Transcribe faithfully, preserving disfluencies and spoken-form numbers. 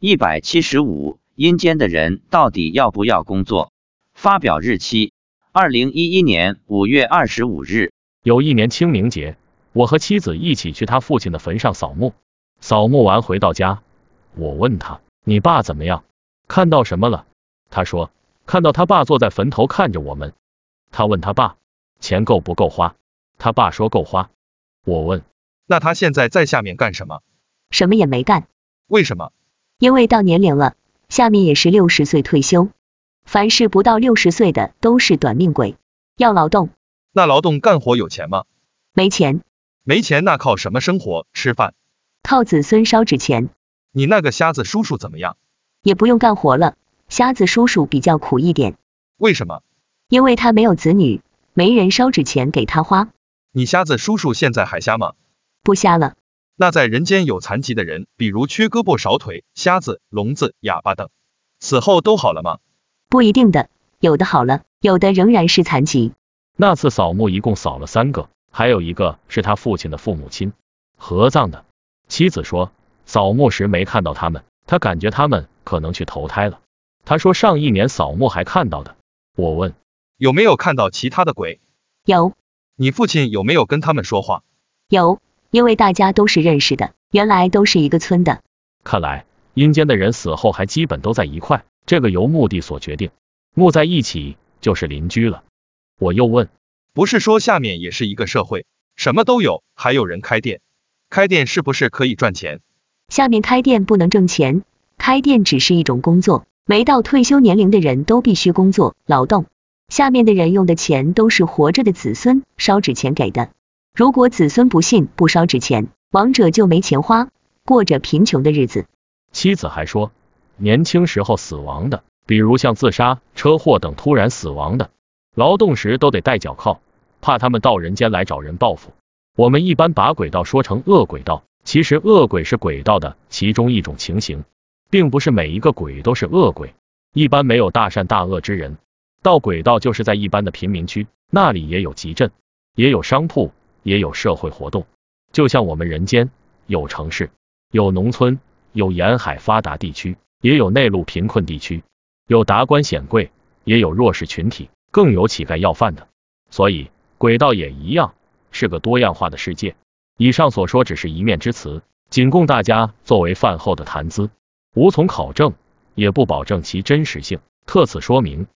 一百七十五阴间的人到底要不要工作？发表日期二零一一年五月二十五日。有一年清明节，我和妻子一起去他父亲的坟上扫墓，扫墓完回到家，我问他，你爸怎么样？看到什么了？他说，看到他爸坐在坟头看着我们。他问他爸，钱够不够花？他爸说够花。我问，那他现在在下面干什么？什么也没干。为什么？因为到年龄了，下面也是六十岁退休，凡是不到六十岁的都是短命鬼，要劳动。那劳动干活有钱吗？没钱。没钱那靠什么生活吃饭？靠子孙烧纸钱。你那个瞎子叔叔怎么样？也不用干活了，瞎子叔叔比较苦一点。为什么？因为他没有子女，没人烧纸钱给他花。你瞎子叔叔现在还瞎吗？不瞎了。那在人间有残疾的人，比如缺胳膊少腿、瞎子、聋子、哑巴等，死后都好了吗？不一定的，有的好了，有的仍然是残疾。那次扫墓一共扫了三个，还有一个是他父亲的父母亲，合葬的。妻子说，扫墓时没看到他们，他感觉他们可能去投胎了。他说上一年扫墓还看到的。我问，有没有看到其他的鬼？有。你父亲有没有跟他们说话？有。因为大家都是认识的，原来都是一个村的。看来阴间的人死后还基本都在一块，这个由墓地所决定，墓在一起就是邻居了。我又问，不是说下面也是一个社会，什么都有，还有人开店，开店是不是可以赚钱？下面开店不能挣钱，开店只是一种工作，没到退休年龄的人都必须工作劳动。下面的人用的钱都是活着的子孙烧纸钱给的，如果子孙不信不烧纸钱，亡者就没钱花，过着贫穷的日子。妻子还说，年轻时候死亡的，比如像自杀、车祸等突然死亡的，劳动时都得带脚铐，怕他们到人间来找人报复。我们一般把鬼道说成恶鬼道，其实恶鬼是鬼道的其中一种情形，并不是每一个鬼都是恶鬼，一般没有大善大恶之人。到鬼道就是在一般的贫民区，那里也有集镇，也有商铺，也有社会活动，就像我们人间有城市，有农村，有沿海发达地区，也有内陆贫困地区，有达官显贵，也有弱势群体，更有乞丐要饭的。所以鬼道也一样，是个多样化的世界。以上所说只是一面之词，仅供大家作为饭后的谈资，无从考证，也不保证其真实性，特此说明。